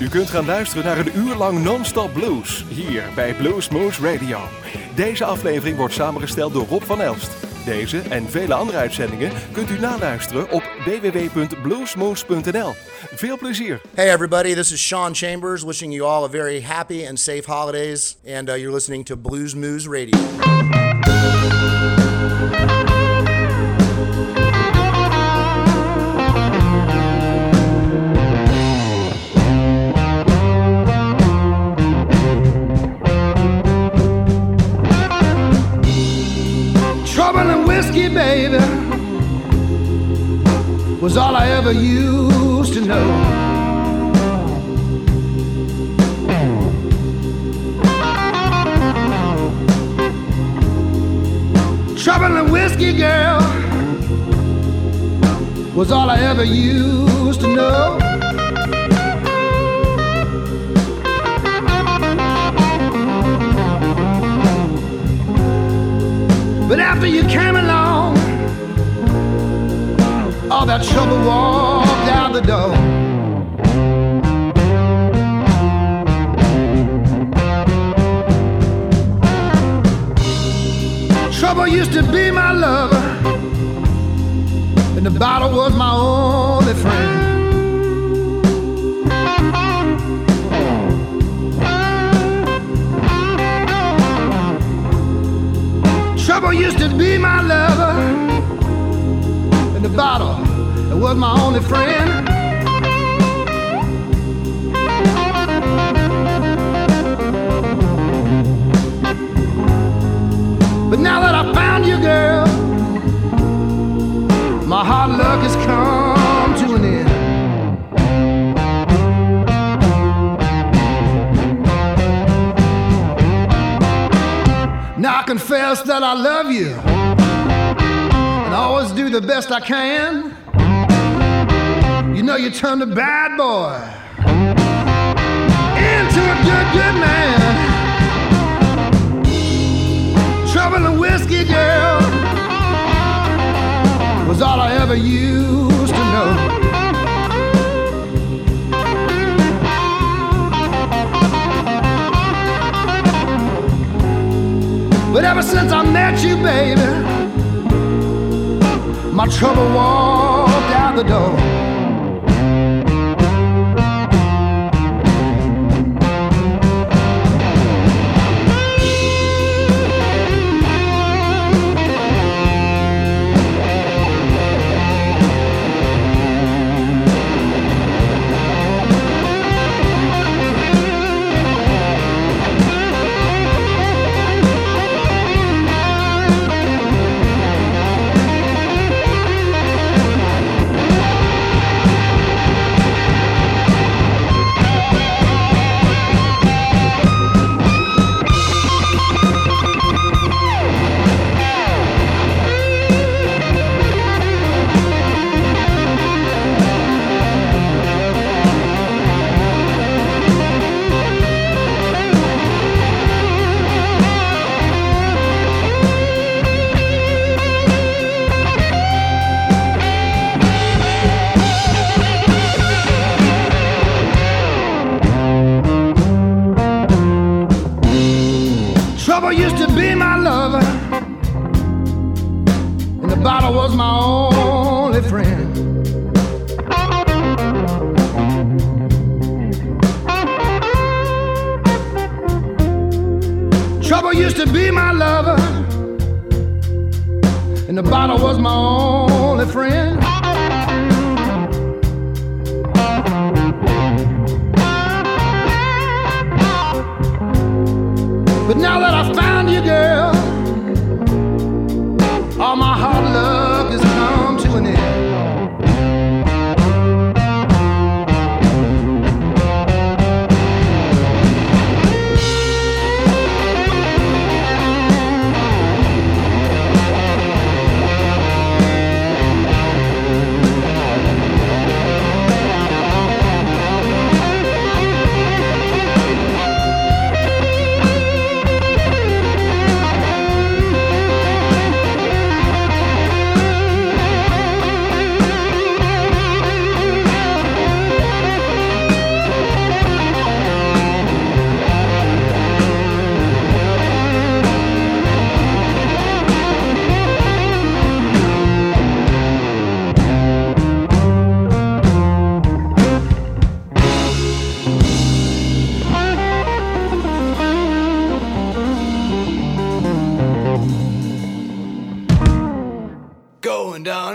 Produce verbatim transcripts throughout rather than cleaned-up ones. U kunt gaan luisteren naar een uur lang non-stop blues, hier bij Blues Moose Radio. Deze aflevering wordt samengesteld door Rob van Elst. Deze en vele andere uitzendingen kunt u naluisteren op w w w dot blues moose dot n l. Veel plezier. Hey everybody, this is Sean Chambers, wishing you all a very happy and safe holidays. And uh, you're listening to Blues Moose Radio. Baby, was all I ever used to know. Trouble and whiskey, girl, was all I ever used to know. But after you came along, all that trouble walked out the door. Trouble used to be my lover, and the bottle was my only friend. Trouble used to be my lover, and the bottle that was my only friend. But now that I found you, girl, my hard luck has come to an end. Now I confess that I love you, and I always do the best I can. You know you turned a bad boy into a good, good man. Trouble and whiskey, girl, was all I ever used to know. But ever since I met you, baby, my trouble walked out the door.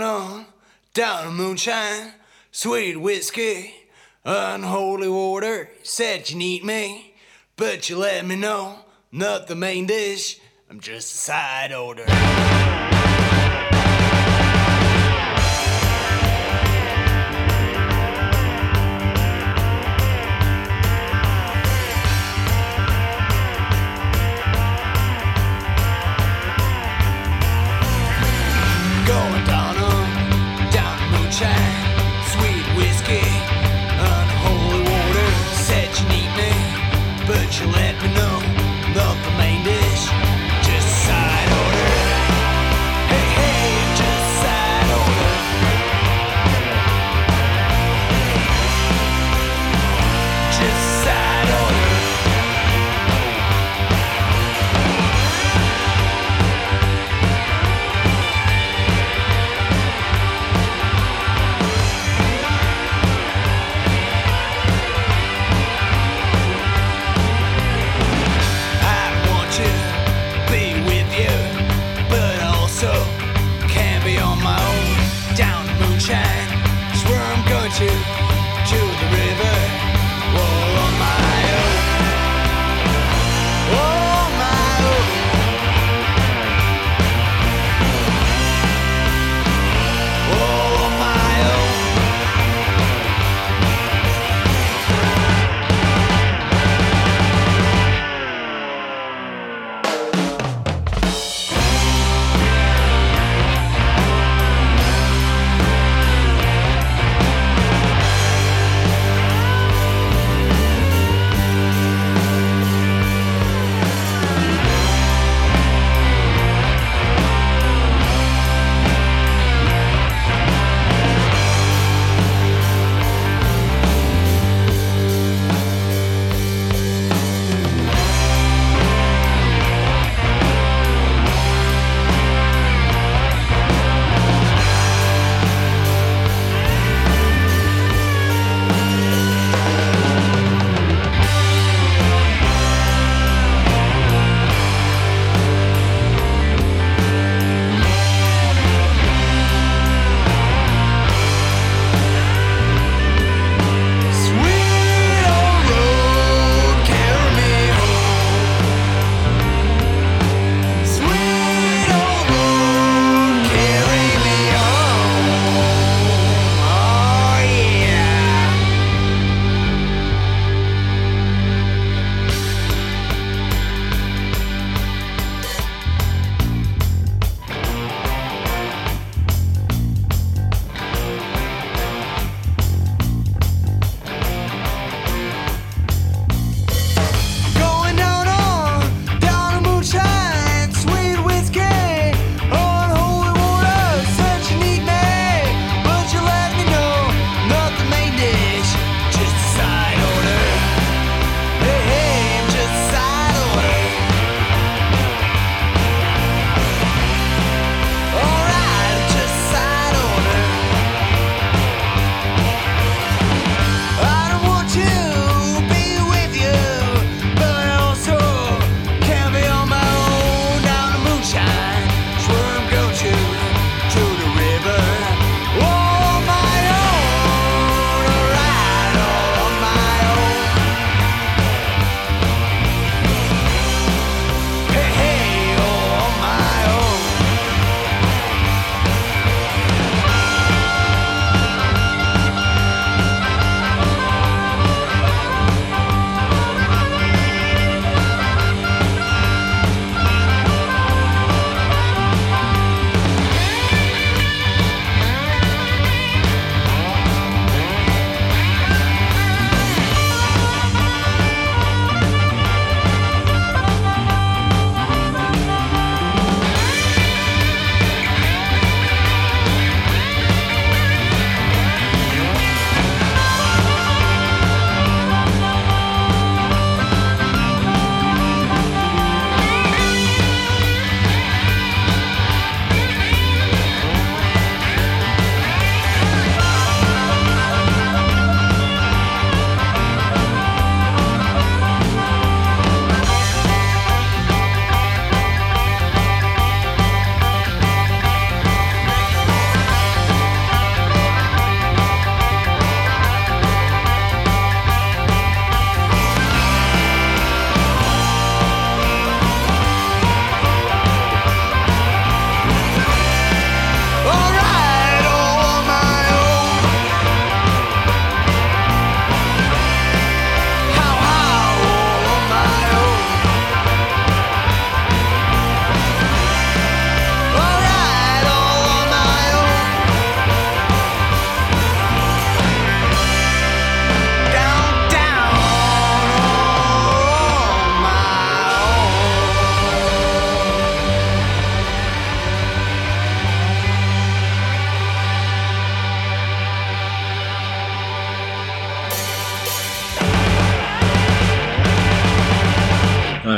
on down to moonshine, sweet whiskey, unholy water. Said you need me, but you let me know. Not the main dish, I'm just a side order.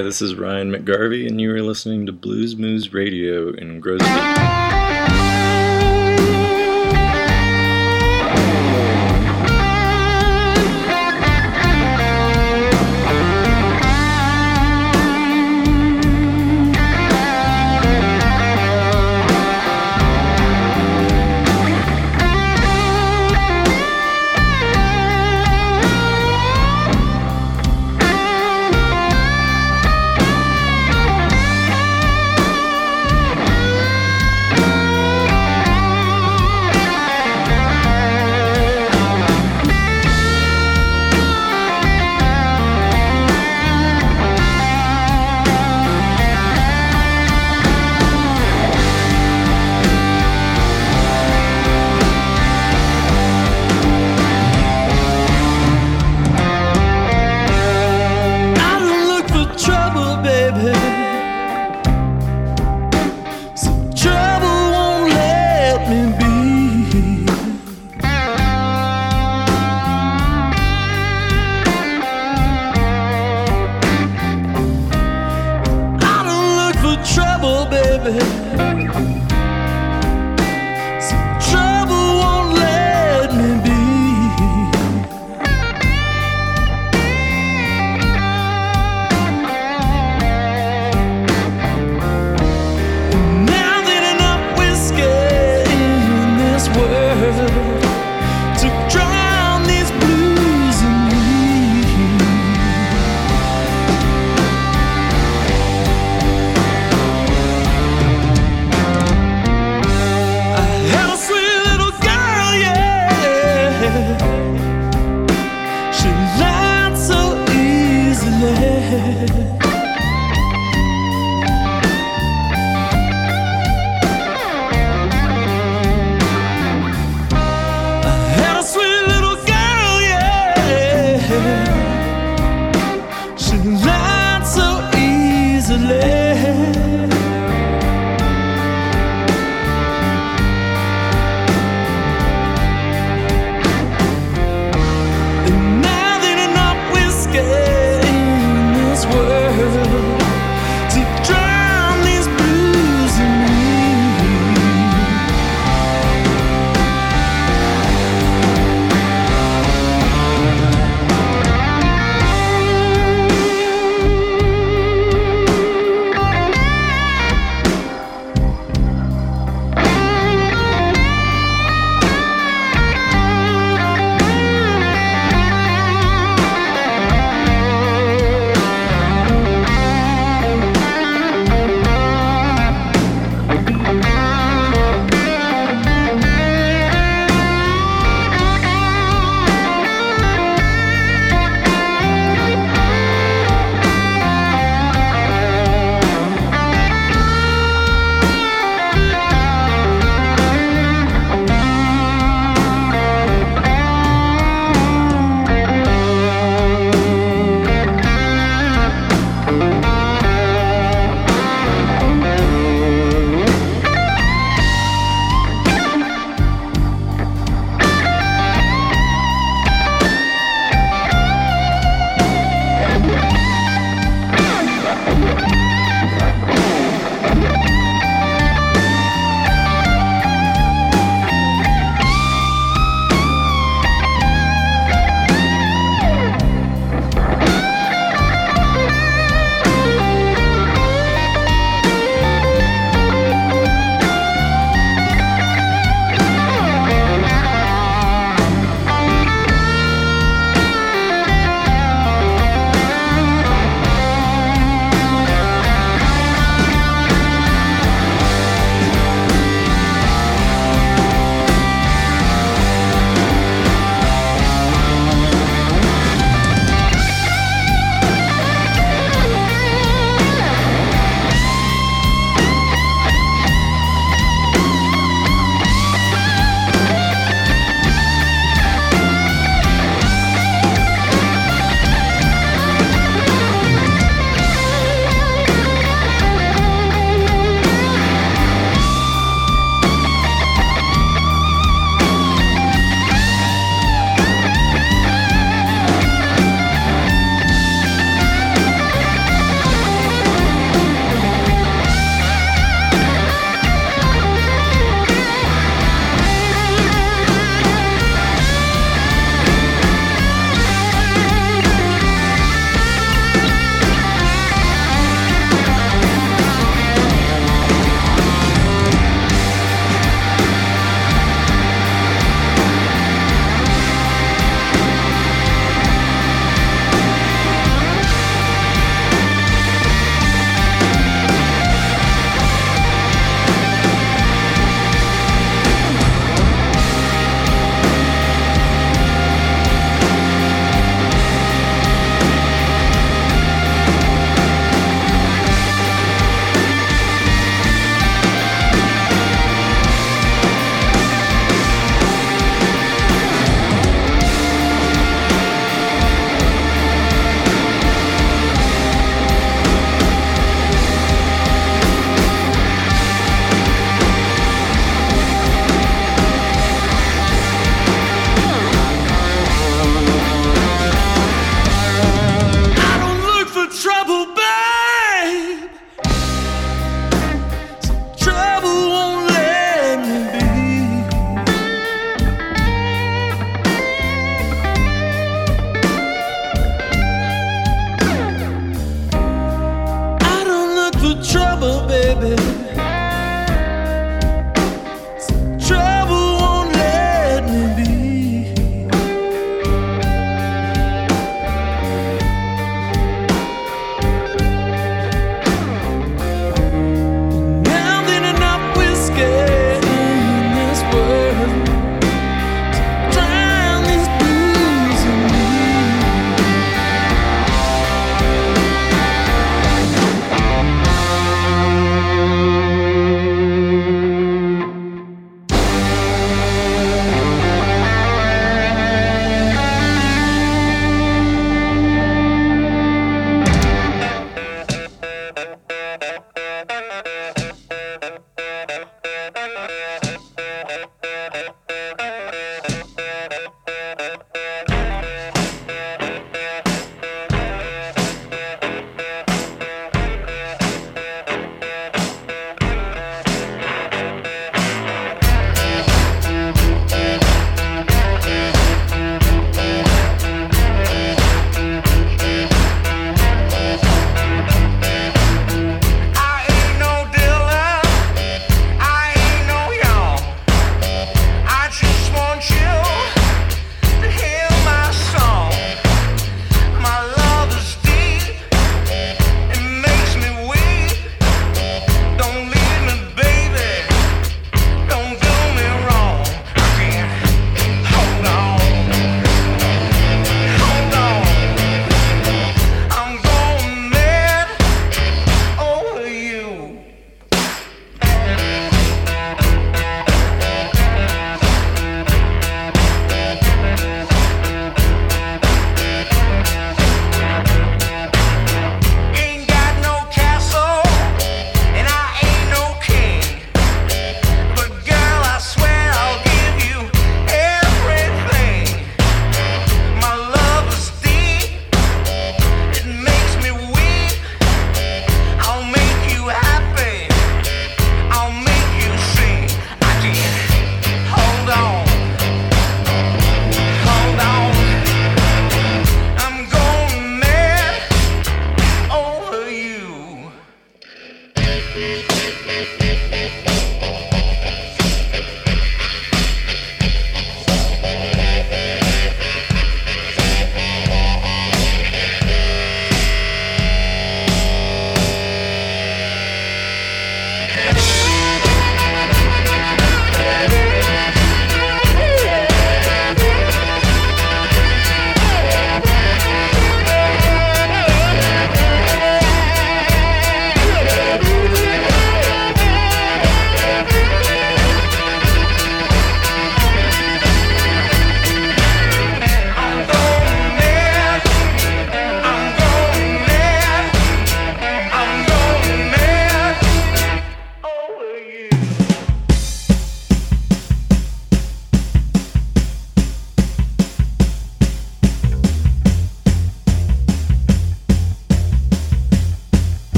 Hi, this is Ryan McGarvey, and you are listening to Blues Moose Radio in Grossman.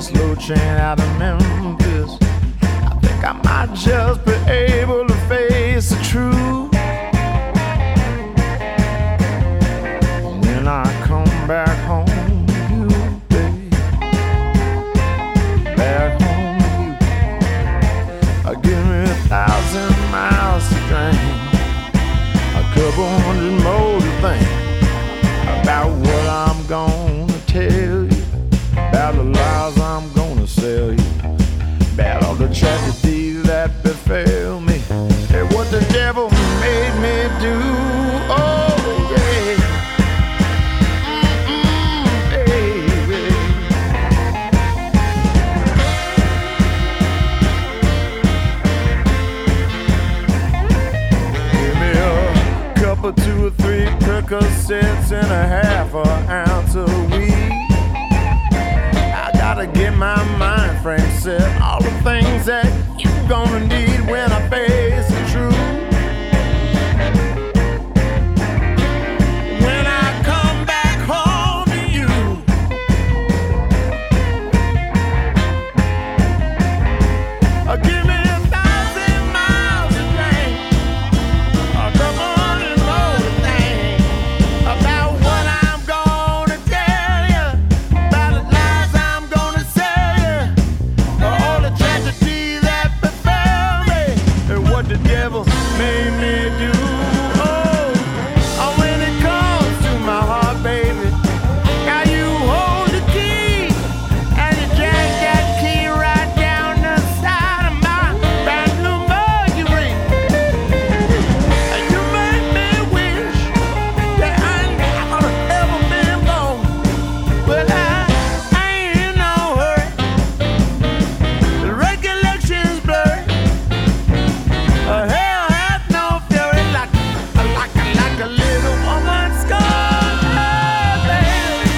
that slow train out of Memphis. I think I might just be able to face the truth. When I come back home to you, baby, back home to you, I'll give me a thousand miles to drink, a couple hundred more to think about what I'm gonna tell you, about the lies I'm gonna sell you, about all the tragedies that befell me, and what the devil made me do. Oh yeah, mm-mm, baby. Give me a cup of two or three Percocets and a half an ounce of weed. Gotta get my mind frame set. All the things that you gonna need when I face the truth. When I come back home to you, give me a thousand miles a day, a couple hundred loads of things about what I'm gonna tell you. The devil made me do. Oh, oh, when it comes to my heart, baby, now you hold the key and you drag that key right down the side of my brand new Mercury. And you made me wish that I never ever been born, but I, I ain't in no hurry. The recollection's blurry. Uh, hell hath no fury like, like, like a little woman scorned, oh, baby,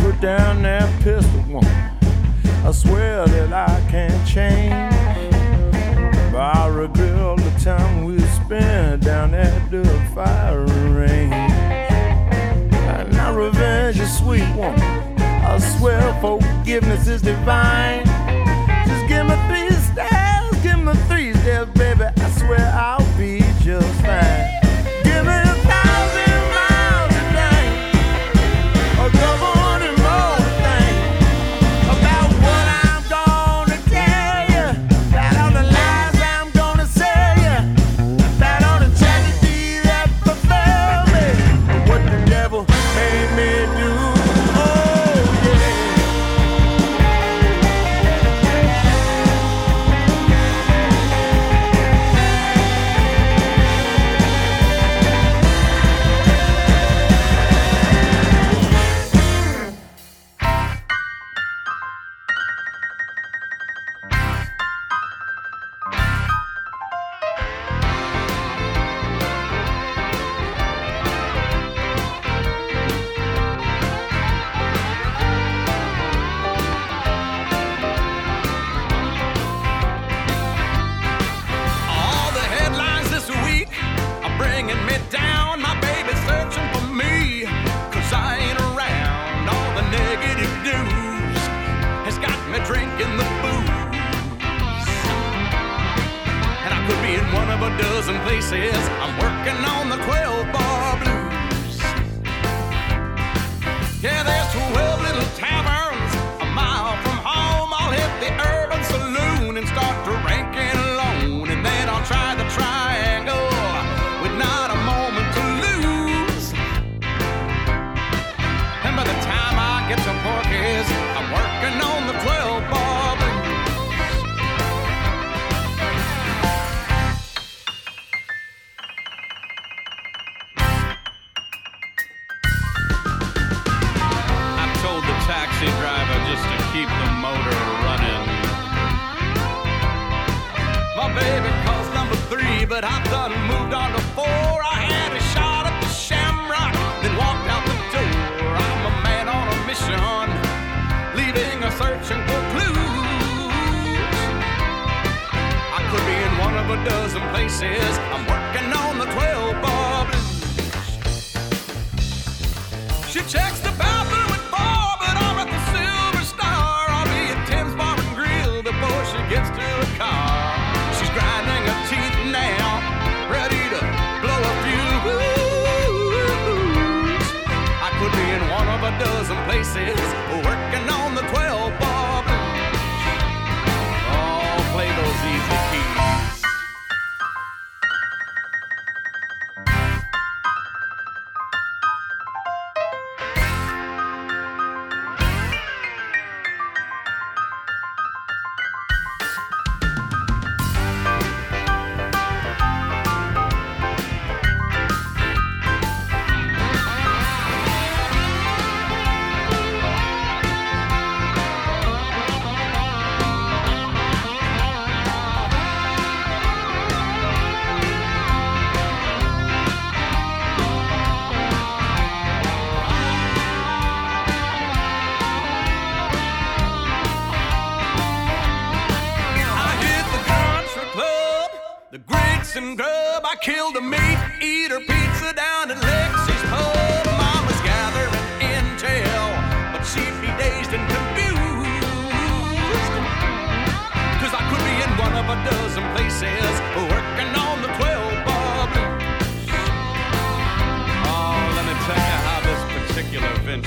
put down that pistol, woman. I swear that I can't change, but I regret all the time we spent down at the firing range. And now revenge is sweet, woman. I swear forgiveness is divine. Just give me three steps, give me three steps, baby. I swear I'll be just fine. Give me a thousand miles a day, a couple. Made me do, oh yeah. could be in one of a dozen places. I'm working on the twelve-bar blues. Yeah, there's twelve little taverns a mile from home. I'll hit the urban saloon and start to rank it alone. And then I'll try the triangle with not a moment to lose. And by the time I get to Porky's, I'm working on the twelve-bar. Driver just to keep the motor running. My baby calls number three, but I've done moved on to four. I had a shot at the Shamrock, then walked out the door. I'm a man on a mission, leaving a searching for clues. I could be in one of a dozen places. I'm working on the twelve-bar blues. She checks the bathroom. Gets to the car. She's grinding her teeth now, ready to blow a few blues. I could be in one of a dozen places, working on the twelve-bar blues. Oh, play those easy keys.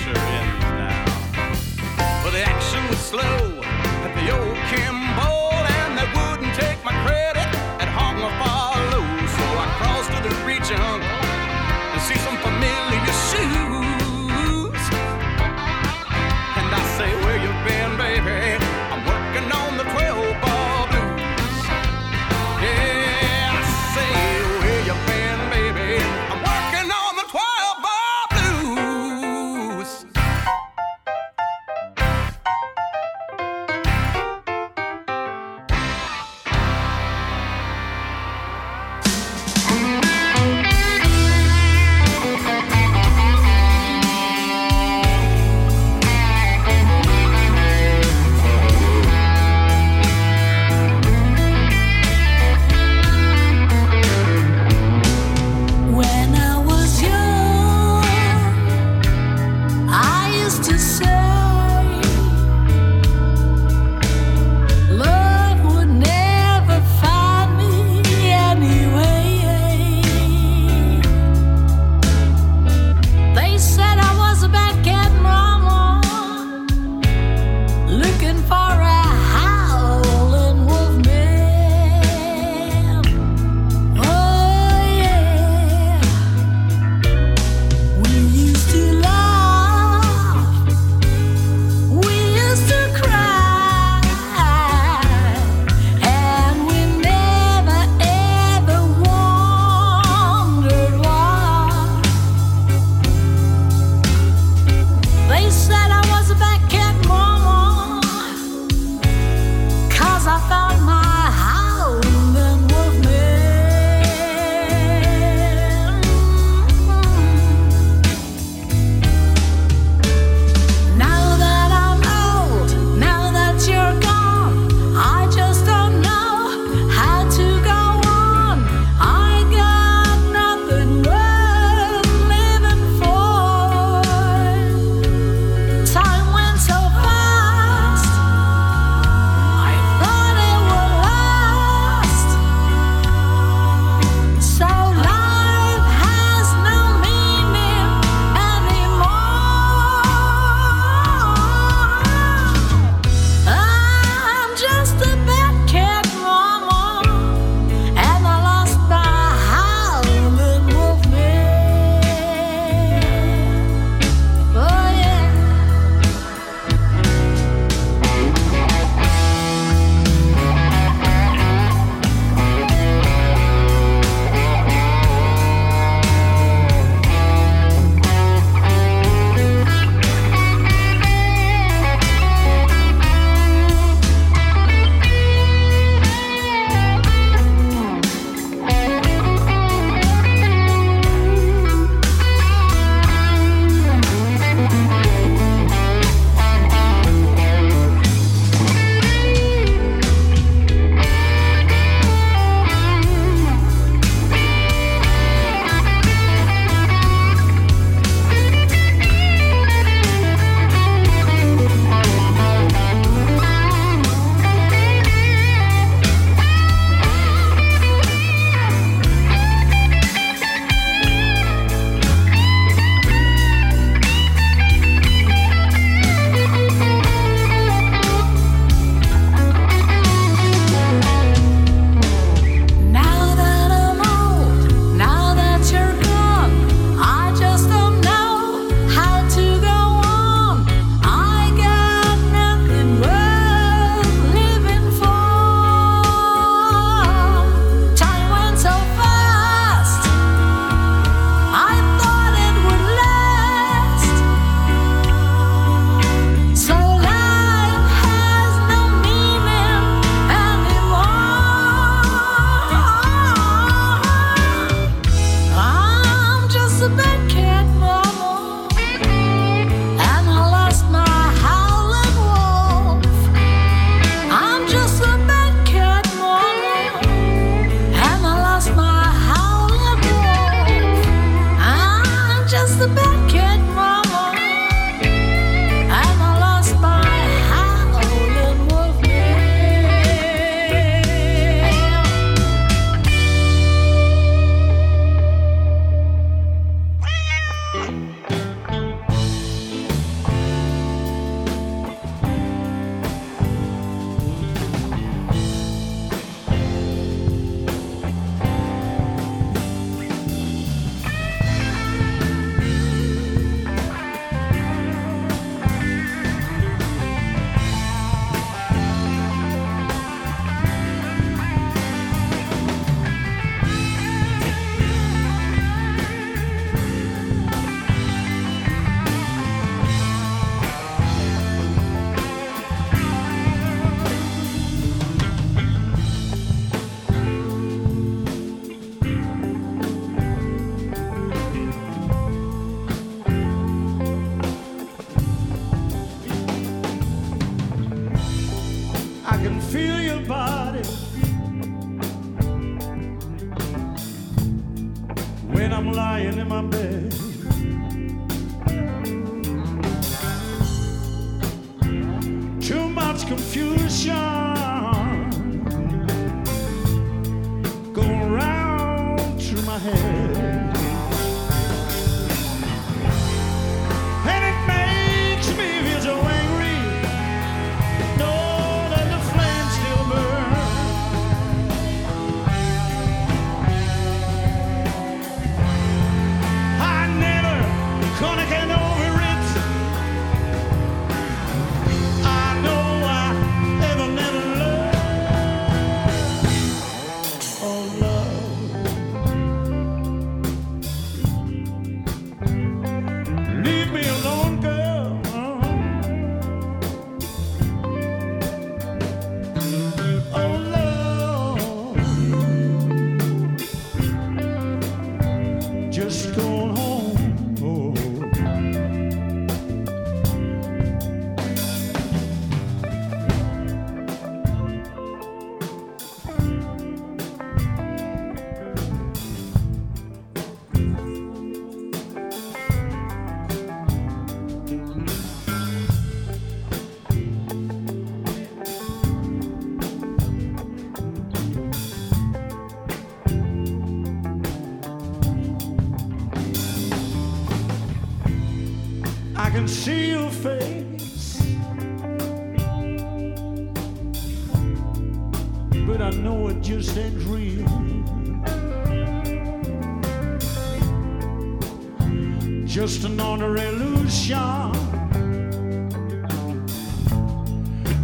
Yeah. am lying in my bed. Too much confusion going round through my head. See your face, but I know it just ain't real. Just another illusion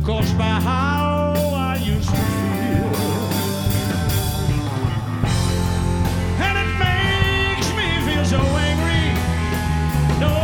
caused by how I used to feel. And it makes me feel so angry. No.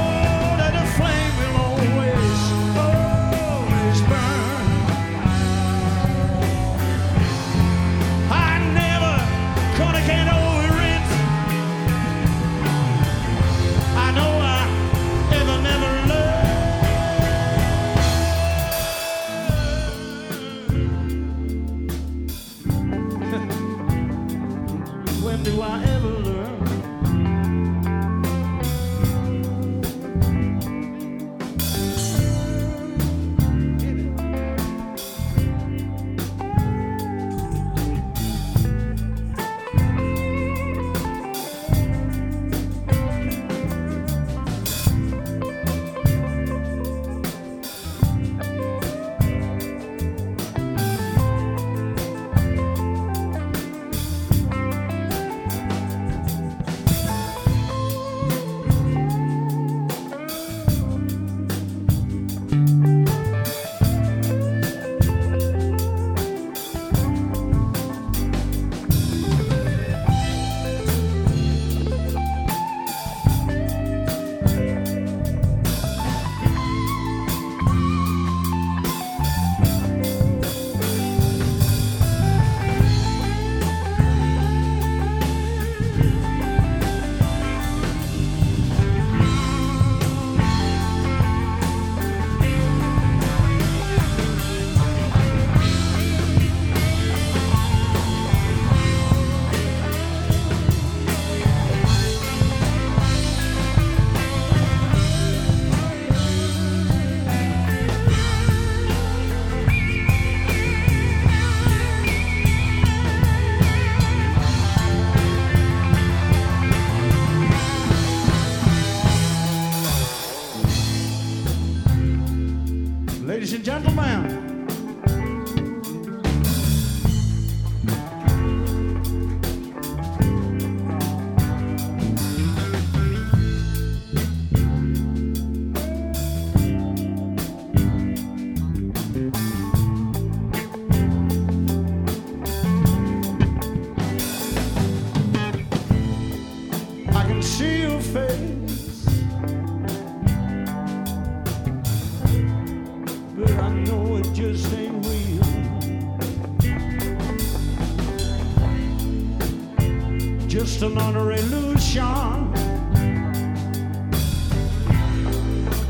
Another illusion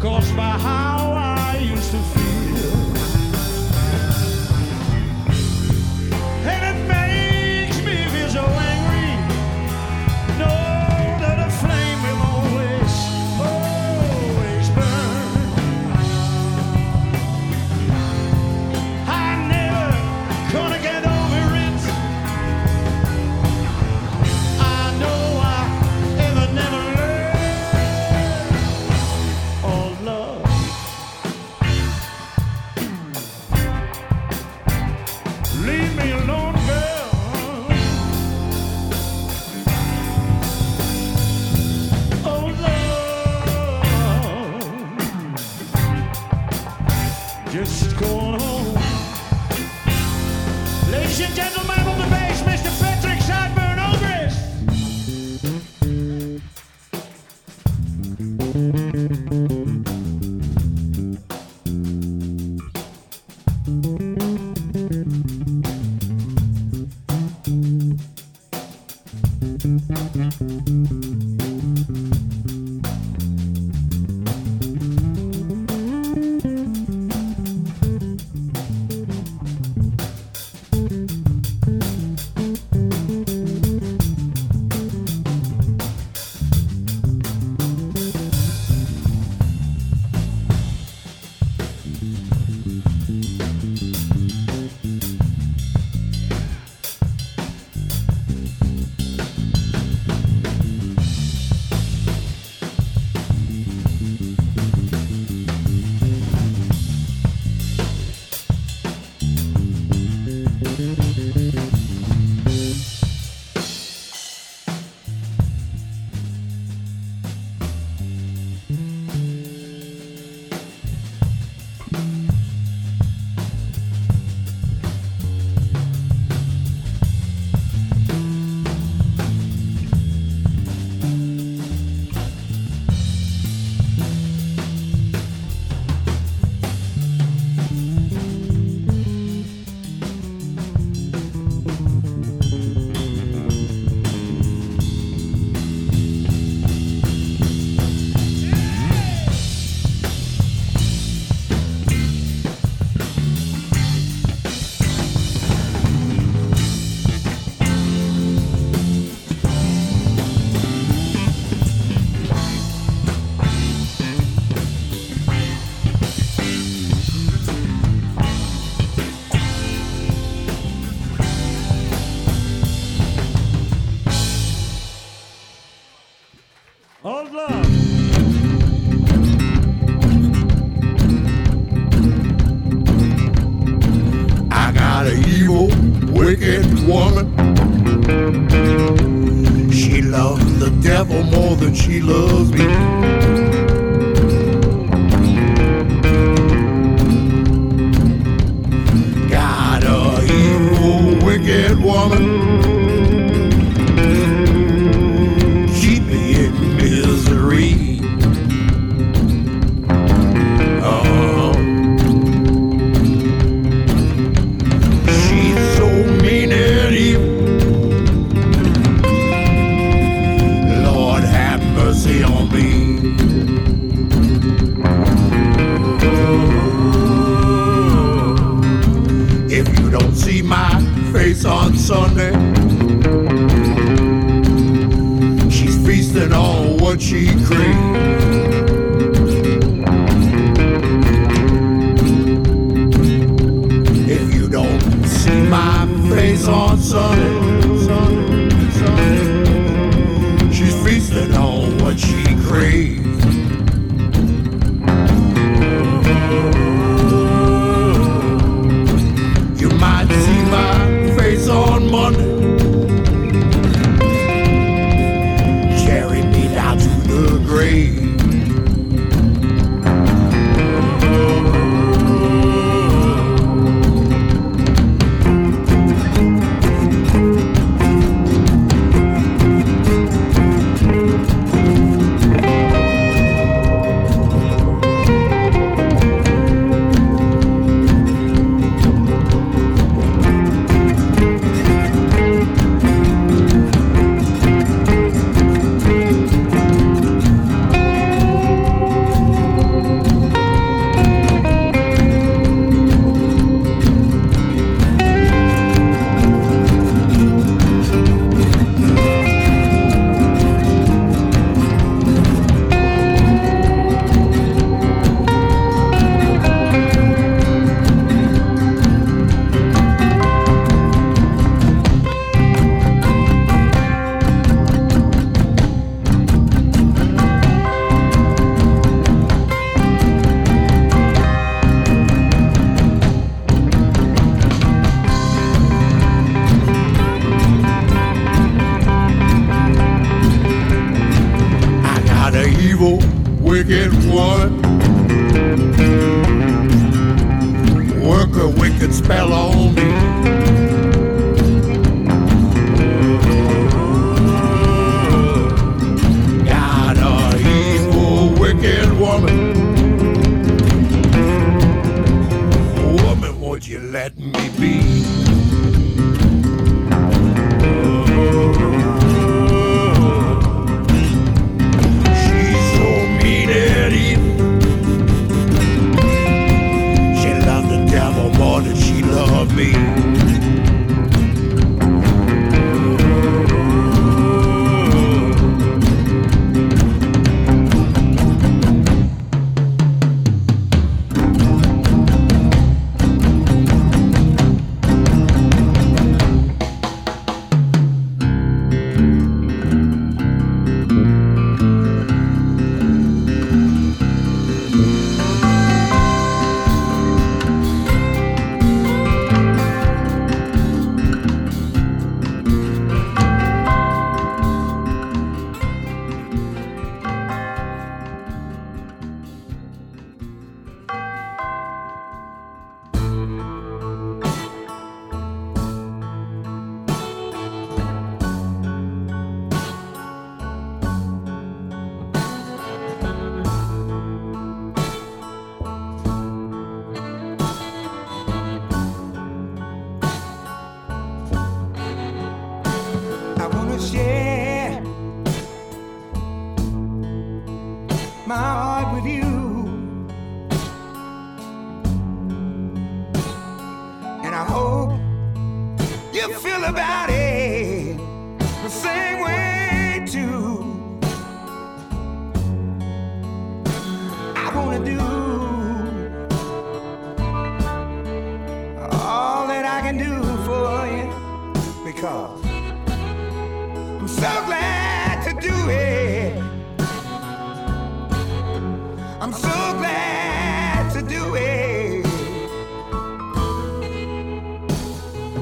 caused by how I used to feel, and it makes me feel so angry. No, that I woman. She loves the devil more than she loves me. Got a evil, wicked woman. She be in misery. On Sunday, she's feasting on what she craves. If you don't see my face on Sunday, Sunday, Sunday, she's feasting on what she craves. You might see my on Monday, carry me down to the grave.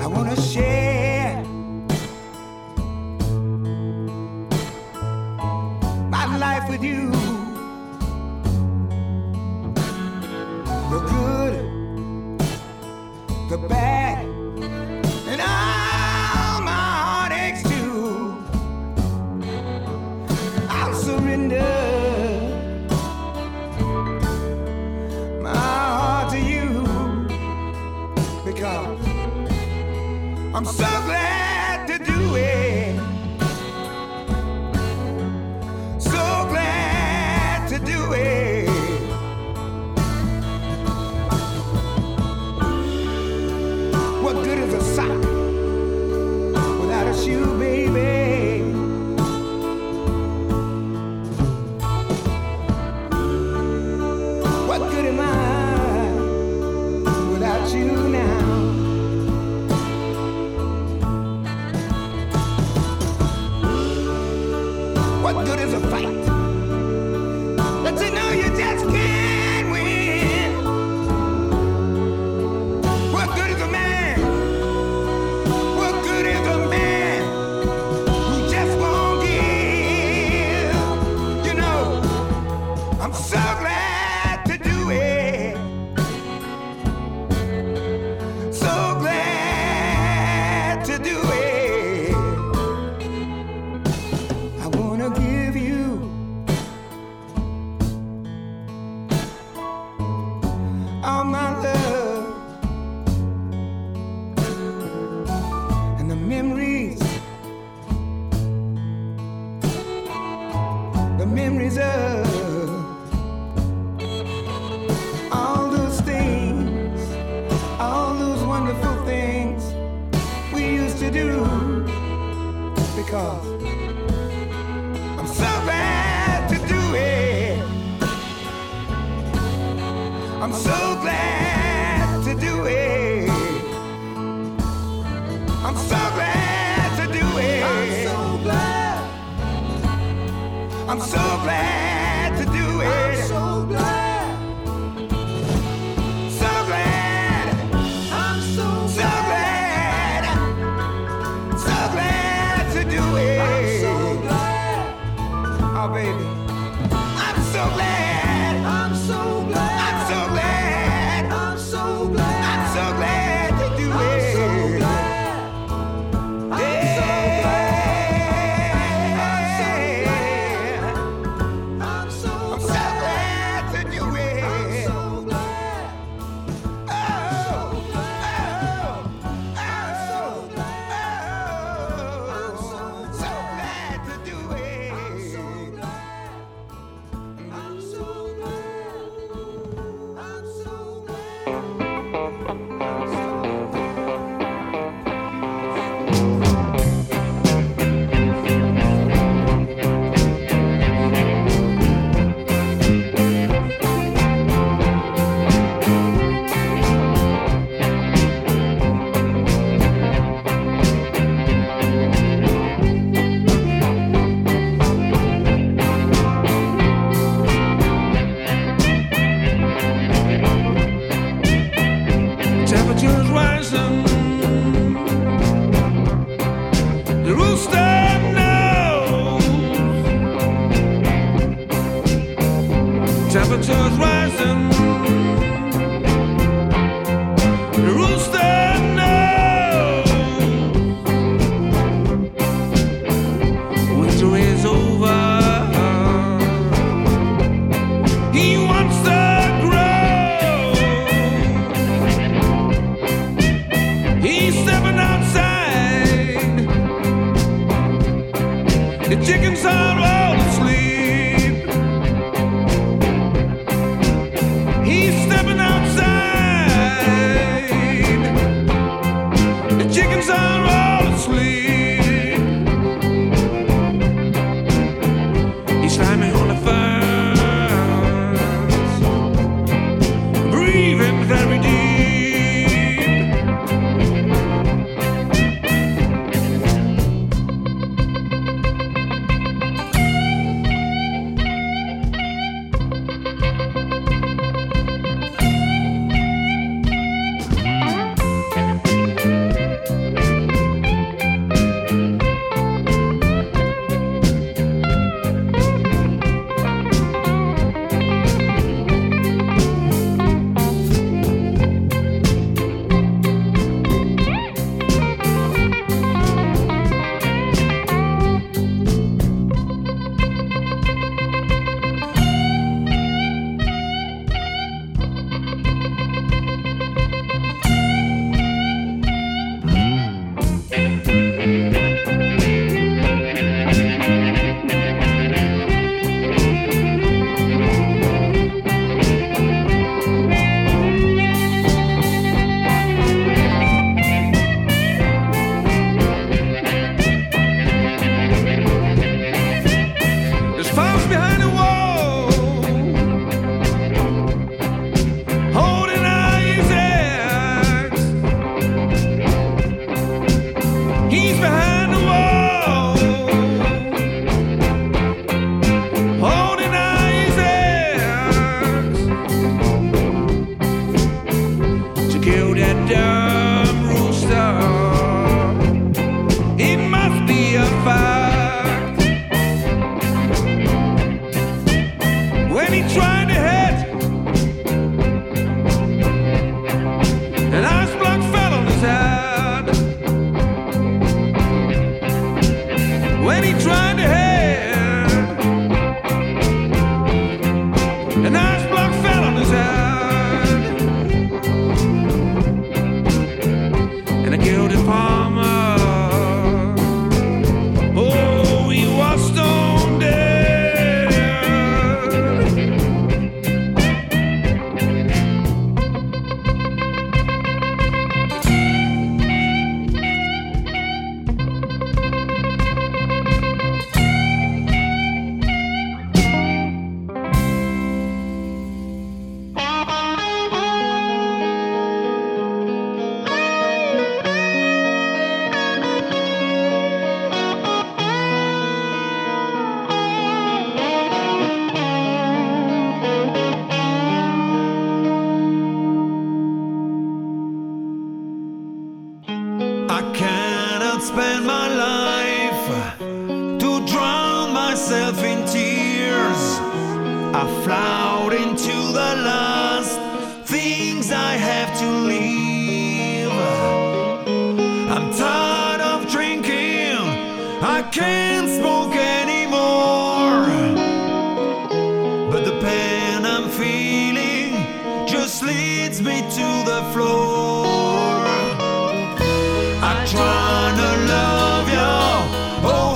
I wanna share myself in tears. I flout into the last things I have to leave. I'm tired of drinking, I can't smoke anymore. But the pain I'm feeling just leads me to the floor. I try to love you, oh,